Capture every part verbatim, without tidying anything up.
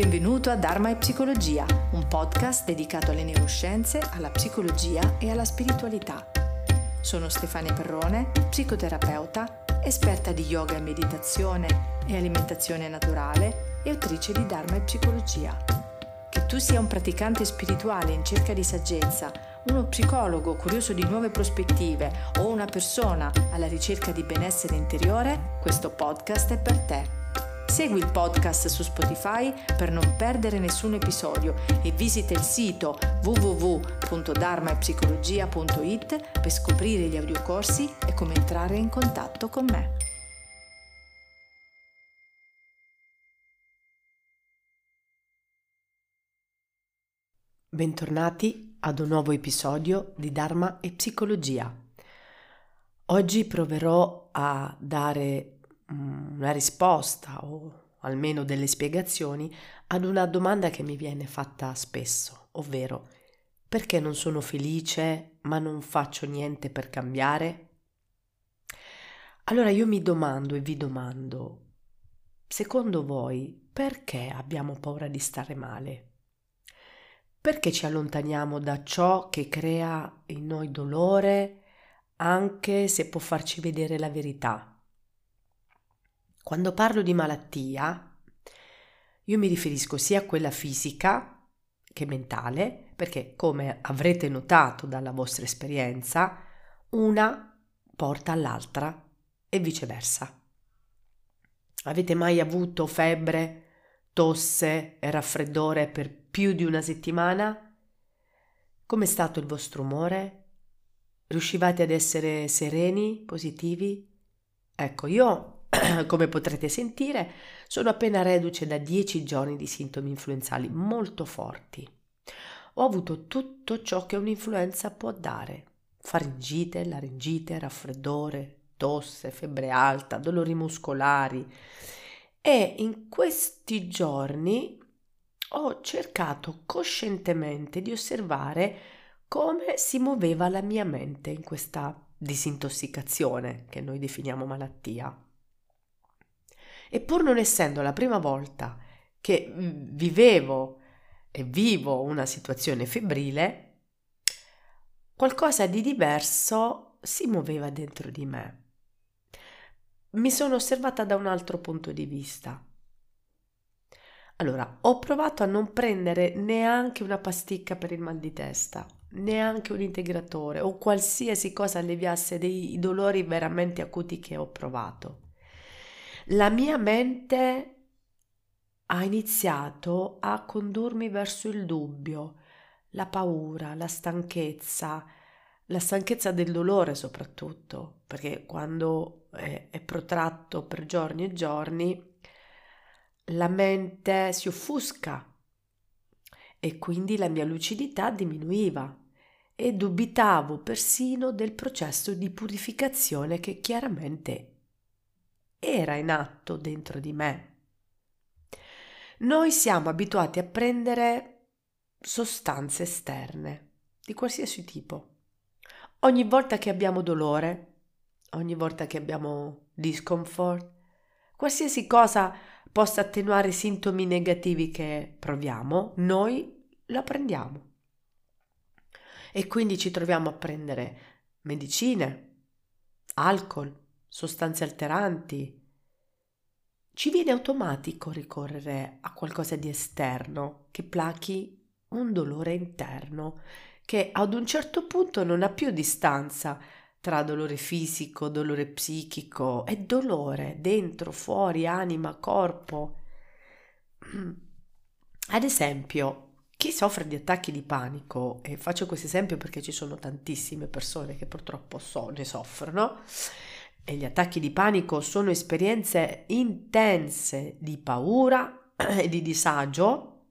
Benvenuto a Dharma e Psicologia, un podcast dedicato alle neuroscienze, alla psicologia e alla spiritualità. Sono Stefania Perrone, psicoterapeuta, esperta di yoga e meditazione e alimentazione naturale e autrice di Dharma e Psicologia. Che tu sia un praticante spirituale in cerca di saggezza, uno psicologo curioso di nuove prospettive o una persona alla ricerca di benessere interiore, questo podcast è per te. Segui il podcast su Spotify per non perdere nessun episodio e visita il sito w w w punto dharma e psicologia punto i t per scoprire gli audiocorsi e come entrare in contatto con me. Bentornati ad un nuovo episodio di Dharma e Psicologia. Oggi proverò a dare una risposta o almeno delle spiegazioni ad una domanda che mi viene fatta spesso, ovvero perché non sono felice ma non faccio niente per cambiare? Allora io mi domando e vi domando, secondo voi perché abbiamo paura di stare male? Perché ci allontaniamo da ciò che crea in noi dolore, anche se può farci vedere la verità? Quando parlo di malattia, io mi riferisco sia a quella fisica che mentale, perché come avrete notato dalla vostra esperienza, una porta all'altra e viceversa. Avete mai avuto febbre, tosse e raffreddore per più di una settimana? Com'è stato il vostro umore? Riuscivate ad essere sereni, positivi? Ecco, io... come potrete sentire, sono appena reduce da dieci giorni di sintomi influenzali molto forti. Ho avuto tutto ciò che un'influenza può dare: faringite, laringite, raffreddore, tosse, febbre alta, dolori muscolari. E in questi giorni ho cercato coscientemente di osservare come si muoveva la mia mente in questa disintossicazione che noi definiamo malattia. E pur non essendo la prima volta che vivevo e vivo una situazione febbrile, qualcosa di diverso si muoveva dentro di me. Mi sono osservata da un altro punto di vista. Allora, ho provato a non prendere neanche una pasticca per il mal di testa, neanche un integratore o qualsiasi cosa alleviasse dei dolori veramente acuti che ho provato. La mia mente ha iniziato a condurmi verso il dubbio, la paura, la stanchezza, la stanchezza del dolore soprattutto, perché quando è, è protratto per giorni e giorni, la mente si offusca e quindi la mia lucidità diminuiva e dubitavo persino del processo di purificazione che chiaramente era in atto dentro di me. Noi siamo abituati a prendere sostanze esterne di qualsiasi tipo. Ogni volta che abbiamo dolore, ogni volta che abbiamo discomfort, qualsiasi cosa possa attenuare i sintomi negativi che proviamo, noi la prendiamo. E quindi ci troviamo a prendere medicine, alcol, sostanze alteranti. Ci viene automatico ricorrere a qualcosa di esterno che plachi un dolore interno che ad un certo punto non ha più distanza tra dolore fisico, dolore psichico e dolore dentro, fuori, anima, corpo. Ad esempio, chi soffre di attacchi di panico, e faccio questo esempio perché ci sono tantissime persone che purtroppo so, ne soffrono, e gli attacchi di panico sono esperienze intense di paura e di disagio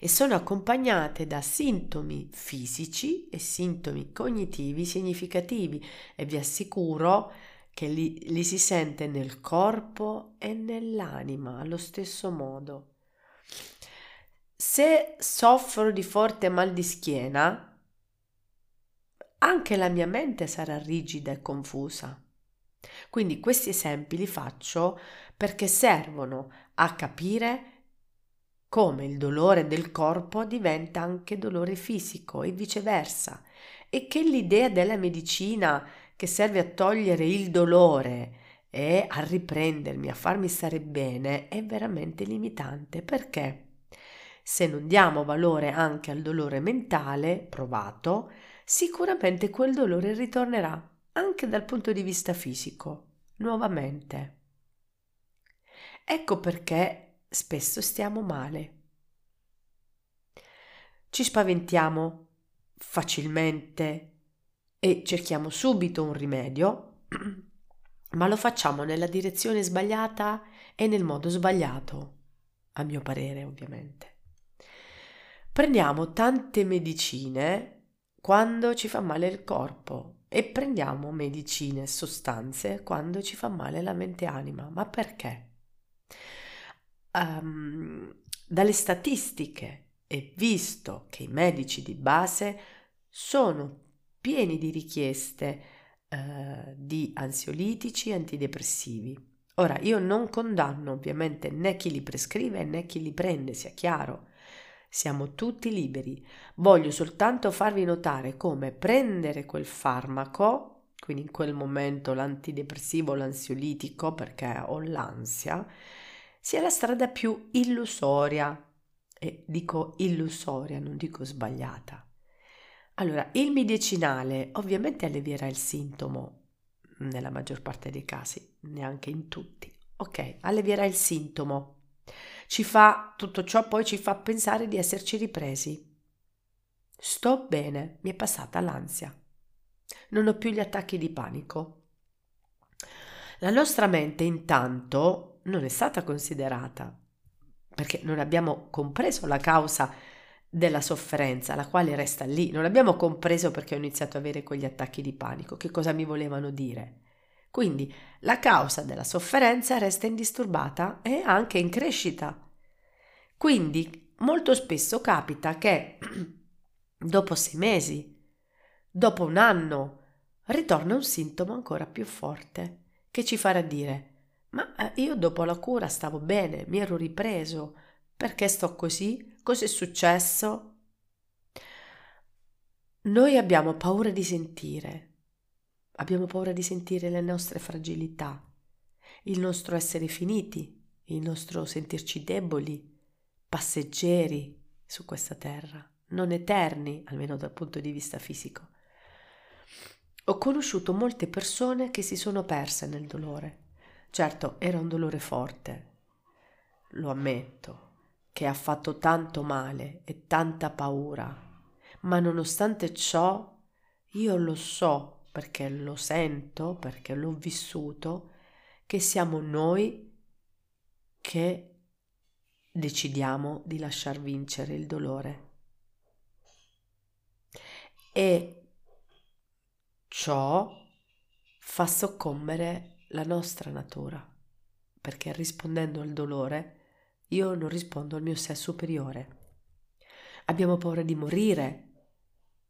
e sono accompagnate da sintomi fisici e sintomi cognitivi significativi, e vi assicuro che li, li si sente nel corpo e nell'anima allo stesso modo. Se soffro di forte mal di schiena, anche la mia mente sarà rigida e confusa. Quindi questi esempi li faccio perché servono a capire come il dolore del corpo diventa anche dolore fisico e viceversa, e che l'idea della medicina che serve a togliere il dolore e a riprendermi, a farmi stare bene, è veramente limitante, perché se non diamo valore anche al dolore mentale provato, sicuramente quel dolore ritornerà anche dal punto di vista fisico, nuovamente. Ecco perché spesso stiamo male. Ci spaventiamo facilmente e cerchiamo subito un rimedio, ma lo facciamo nella direzione sbagliata e nel modo sbagliato, a mio parere ovviamente. Prendiamo tante medicine quando ci fa male il corpo e prendiamo medicine, sostanze, quando ci fa male la mente e anima. Ma perché? Um, dalle statistiche è visto che i medici di base sono pieni di richieste eh, di ansiolitici e antidepressivi. Ora, io non condanno ovviamente né chi li prescrive né chi li prende, sia chiaro. Siamo tutti liberi. Voglio soltanto farvi notare come prendere quel farmaco, quindi in quel momento l'antidepressivo o l'ansiolitico, perché ho l'ansia, sia la strada più illusoria. E dico illusoria, non dico sbagliata. Allora, il medicinale ovviamente allevierà il sintomo, nella maggior parte dei casi, neanche in tutti. Ok, allevierà il sintomo. Ci fa tutto ciò, poi ci fa pensare di esserci ripresi. Sto bene, mi è passata l'ansia. Non ho più gli attacchi di panico. La nostra mente, intanto, non è stata considerata, perché non abbiamo compreso la causa della sofferenza, la quale resta lì. Non abbiamo compreso perché ho iniziato a avere quegli attacchi di panico, che cosa mi volevano dire. Quindi la causa della sofferenza resta indisturbata e anche in crescita. Quindi molto spesso capita che dopo sei mesi, dopo un anno, ritorna un sintomo ancora più forte che ci farà dire: ma io dopo la cura stavo bene, mi ero ripreso, perché sto così? Cos'è successo? Noi abbiamo paura di sentire, abbiamo paura di sentire le nostre fragilità, il nostro essere finiti, il nostro sentirci deboli, passeggeri su questa terra, non eterni, almeno dal punto di vista fisico. Ho conosciuto molte persone che si sono perse nel dolore. Certo, era un dolore forte, lo ammetto, che ha fatto tanto male e tanta paura, ma nonostante ciò io lo so, perché lo sento, perché l'ho vissuto, che siamo noi che decidiamo di lasciar vincere il dolore. E ciò fa soccombere la nostra natura, perché rispondendo al dolore io non rispondo al mio sé superiore. Abbiamo paura di morire,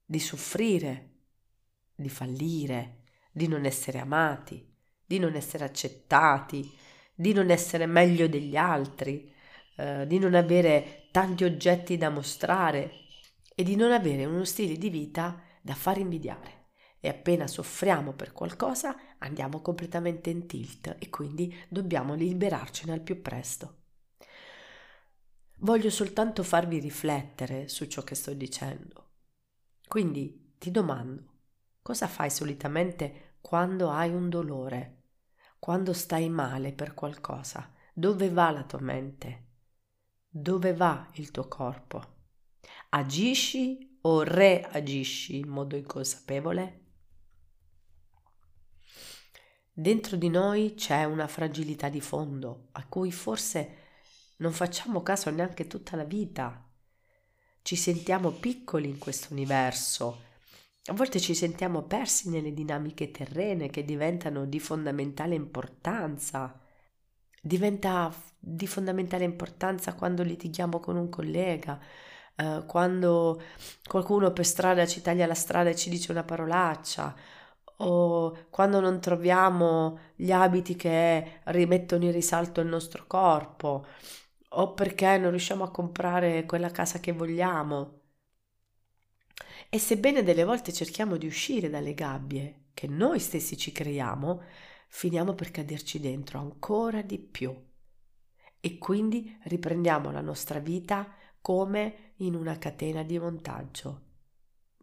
di soffrire, di fallire, di non essere amati, di non essere accettati, di non essere meglio degli altri, eh, di non avere tanti oggetti da mostrare e di non avere uno stile di vita da far invidiare. E appena soffriamo per qualcosa andiamo completamente in tilt e quindi dobbiamo liberarcene al più presto. Voglio soltanto farvi riflettere su ciò che sto dicendo. Quindi ti domando, cosa fai solitamente quando hai un dolore? Quando stai male per qualcosa? Dove va la tua mente? Dove va il tuo corpo? Agisci o reagisci in modo inconsapevole? Dentro di noi c'è una fragilità di fondo a cui forse non facciamo caso neanche tutta la vita. Ci sentiamo piccoli in questo universo. A volte ci sentiamo persi nelle dinamiche terrene che diventano di fondamentale importanza. Diventa di fondamentale importanza quando litighiamo con un collega, eh, quando qualcuno per strada ci taglia la strada e ci dice una parolaccia, o quando non troviamo gli abiti che rimettono in risalto il nostro corpo, o perché non riusciamo a comprare quella casa che vogliamo. E sebbene delle volte cerchiamo di uscire dalle gabbie che noi stessi ci creiamo, finiamo per caderci dentro ancora di più e quindi riprendiamo la nostra vita come in una catena di montaggio.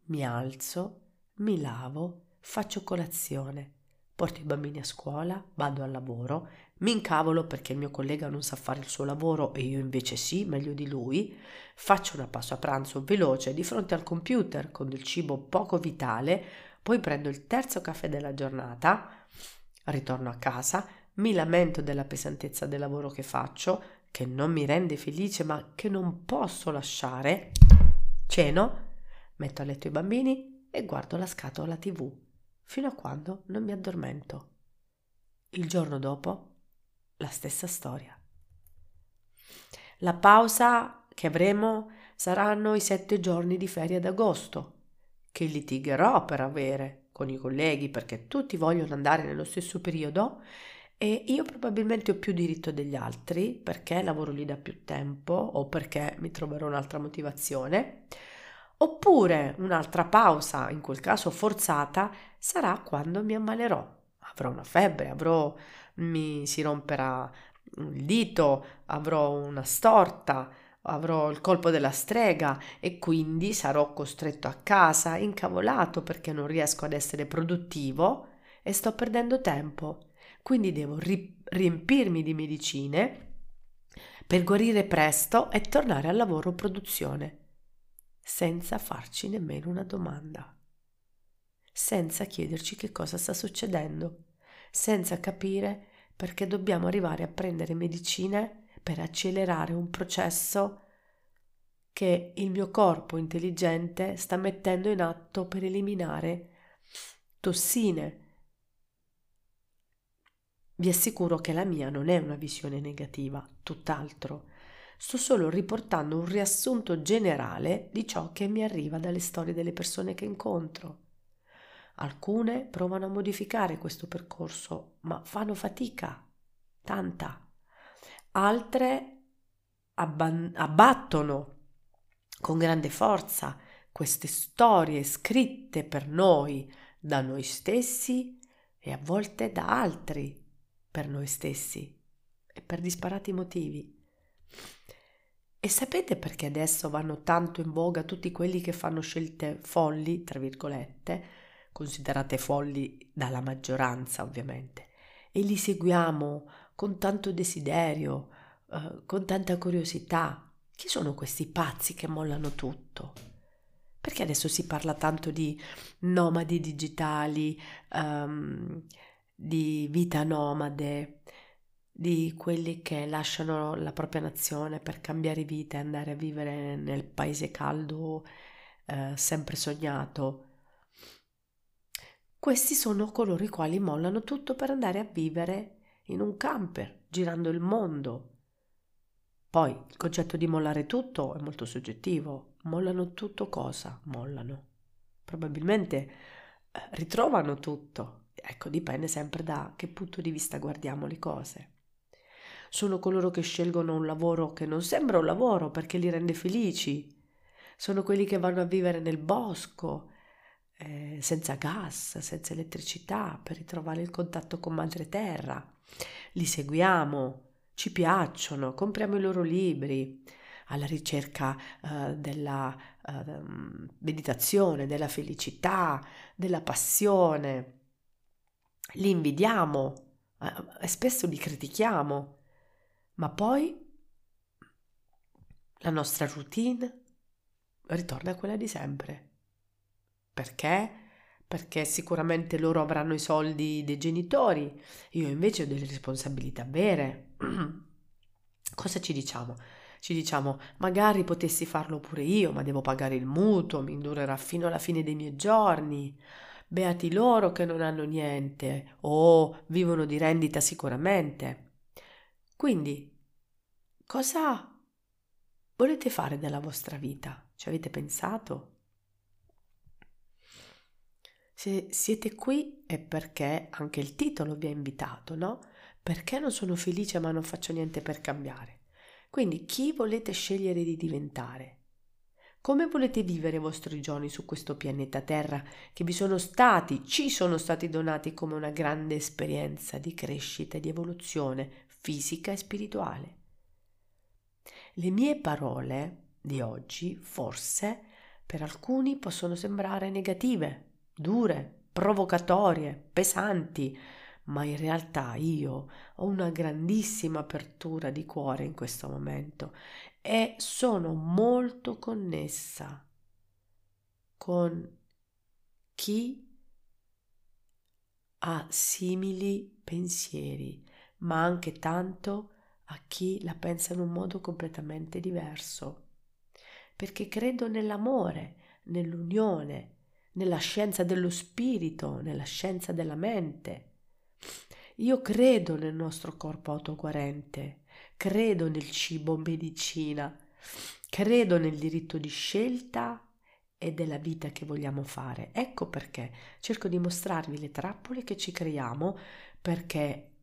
Mi alzo, mi lavo, faccio colazione, porto i bambini a scuola, vado al lavoro, mi incavolo perché il mio collega non sa fare il suo lavoro e io invece sì, meglio di lui, faccio una pausa pranzo veloce di fronte al computer con del cibo poco vitale, poi prendo il terzo caffè della giornata, ritorno a casa, mi lamento della pesantezza del lavoro che faccio, che non mi rende felice ma che non posso lasciare, ceno, metto a letto i bambini e guardo la scatola tivù. Fino a quando non mi addormento. Il giorno dopo, la stessa storia. La pausa che avremo saranno i sette giorni di ferie ad agosto, che litigherò per avere con i colleghi perché tutti vogliono andare nello stesso periodo e io probabilmente ho più diritto degli altri perché lavoro lì da più tempo o perché mi troverò un'altra motivazione. Oppure un'altra pausa, in quel caso forzata, sarà quando mi ammalerò. Avrò una febbre, avrò, mi si romperà un dito, avrò una storta, avrò il colpo della strega e quindi sarò costretto a casa, incavolato perché non riesco ad essere produttivo e sto perdendo tempo. Quindi devo ri- riempirmi di medicine per guarire presto e tornare al lavoro produzione. Senza farci nemmeno una domanda, senza chiederci che cosa sta succedendo, senza capire perché dobbiamo arrivare a prendere medicine per accelerare un processo che il mio corpo intelligente sta mettendo in atto per eliminare tossine. Vi assicuro che la mia non è una visione negativa, tutt'altro. Sto solo riportando un riassunto generale di ciò che mi arriva dalle storie delle persone che incontro. Alcune provano a modificare questo percorso, ma fanno fatica, tanta. Altre abban- abbattono con grande forza queste storie scritte per noi, da noi stessi e a volte da altri, per noi stessi e per disparati motivi. E sapete perché adesso vanno tanto in voga tutti quelli che fanno scelte folli, tra virgolette, considerate folli dalla maggioranza ovviamente, e li seguiamo con tanto desiderio, eh, con tanta curiosità? Chi sono questi pazzi che mollano tutto? Perché adesso si parla tanto di nomadi digitali, um, di vita nomade, di quelli che lasciano la propria nazione per cambiare vita e andare a vivere nel paese caldo eh, sempre sognato. Questi sono coloro i quali mollano tutto per andare a vivere in un camper, girando il mondo. Poi il concetto di mollare tutto è molto soggettivo. Mollano tutto cosa? Mollano. Probabilmente eh, ritrovano tutto. Ecco, dipende sempre da che punto di vista guardiamo le cose. Sono coloro che scelgono un lavoro che non sembra un lavoro perché li rende felici. Sono quelli che vanno a vivere nel bosco, eh, senza gas, senza elettricità, per ritrovare il contatto con madre terra. Li seguiamo, ci piacciono, compriamo i loro libri, alla ricerca eh, della eh, meditazione, della felicità, della passione. Li invidiamo e spesso li critichiamo, ma poi la nostra routine ritorna a quella di sempre. Perché? Perché sicuramente loro avranno i soldi dei genitori, io invece ho delle responsabilità vere. Cosa ci diciamo? Ci diciamo, magari potessi farlo pure io, ma devo pagare il mutuo, mi durerà fino alla fine dei miei giorni. Beati loro che non hanno niente o vivono di rendita sicuramente. Quindi, cosa volete fare della vostra vita? Ci avete pensato? Se siete qui è perché anche il titolo vi ha invitato, no? Perché non sono felice ma non faccio niente per cambiare. Quindi chi volete scegliere di diventare? Come volete vivere i vostri giorni su questo pianeta Terra che vi sono stati, ci sono stati donati come una grande esperienza di crescita e di evoluzione fisica e spirituale? Le mie parole di oggi forse per alcuni possono sembrare negative, dure, provocatorie, pesanti, ma in realtà io ho una grandissima apertura di cuore in questo momento e sono molto connessa con chi ha simili pensieri, ma anche tanto a chi la pensa in un modo completamente diverso, perché credo nell'amore, nell'unione, nella scienza dello spirito, nella scienza della mente. Io credo nel nostro corpo autoguarente, credo nel cibo medicina, credo nel diritto di scelta e della vita che vogliamo fare. Ecco perché cerco di mostrarvi le trappole che ci creiamo, perché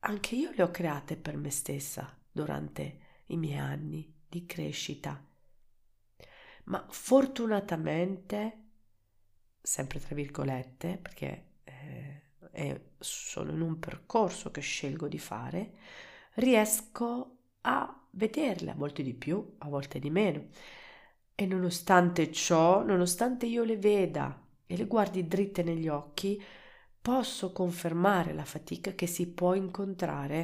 anche io le ho create per me stessa durante i miei anni di crescita. Ma fortunatamente, sempre tra virgolette, perché eh, E sono in un percorso che scelgo di fare, riesco a vederle a volte di più, a volte di meno, e nonostante ciò, nonostante io le veda e le guardi dritte negli occhi, posso confermare la fatica che si può incontrare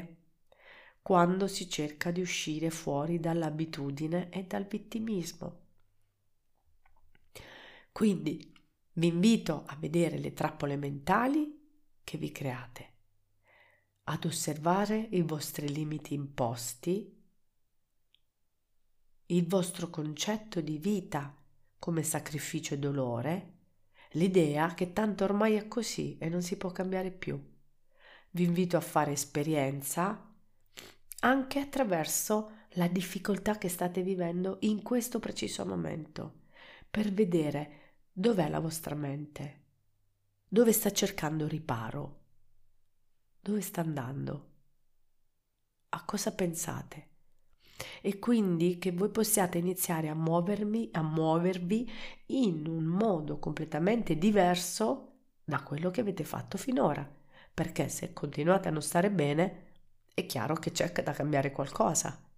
quando si cerca di uscire fuori dall'abitudine e dal vittimismo. Quindi vi invito a vedere le trappole mentali che vi create, ad osservare i vostri limiti imposti, il vostro concetto di vita come sacrificio e dolore, l'idea che tanto ormai è così e non si può cambiare più. Vi invito a fare esperienza anche attraverso la difficoltà che state vivendo in questo preciso momento, per vedere dov'è la vostra mente. Dove sta cercando riparo? Dove sta andando? A cosa pensate? E quindi che voi possiate iniziare a muovermi, a muovervi in un modo completamente diverso da quello che avete fatto finora. Perché se continuate a non stare bene, è chiaro che cerca da cambiare qualcosa.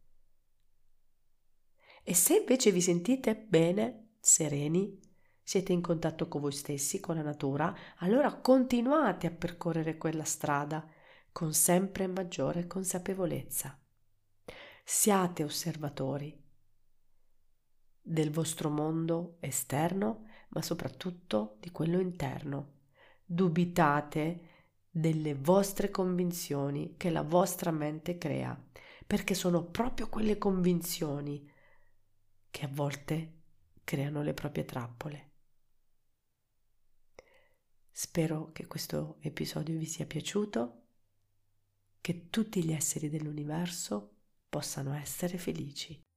E se invece vi sentite bene, sereni, siete in contatto con voi stessi, con la natura, allora continuate a percorrere quella strada con sempre maggiore consapevolezza. Siate osservatori del vostro mondo esterno, ma soprattutto di quello interno. Dubitate delle vostre convinzioni che la vostra mente crea, perché sono proprio quelle convinzioni che a volte creano le proprie trappole. Spero che questo episodio vi sia piaciuto, che tutti gli esseri dell'universo possano essere felici.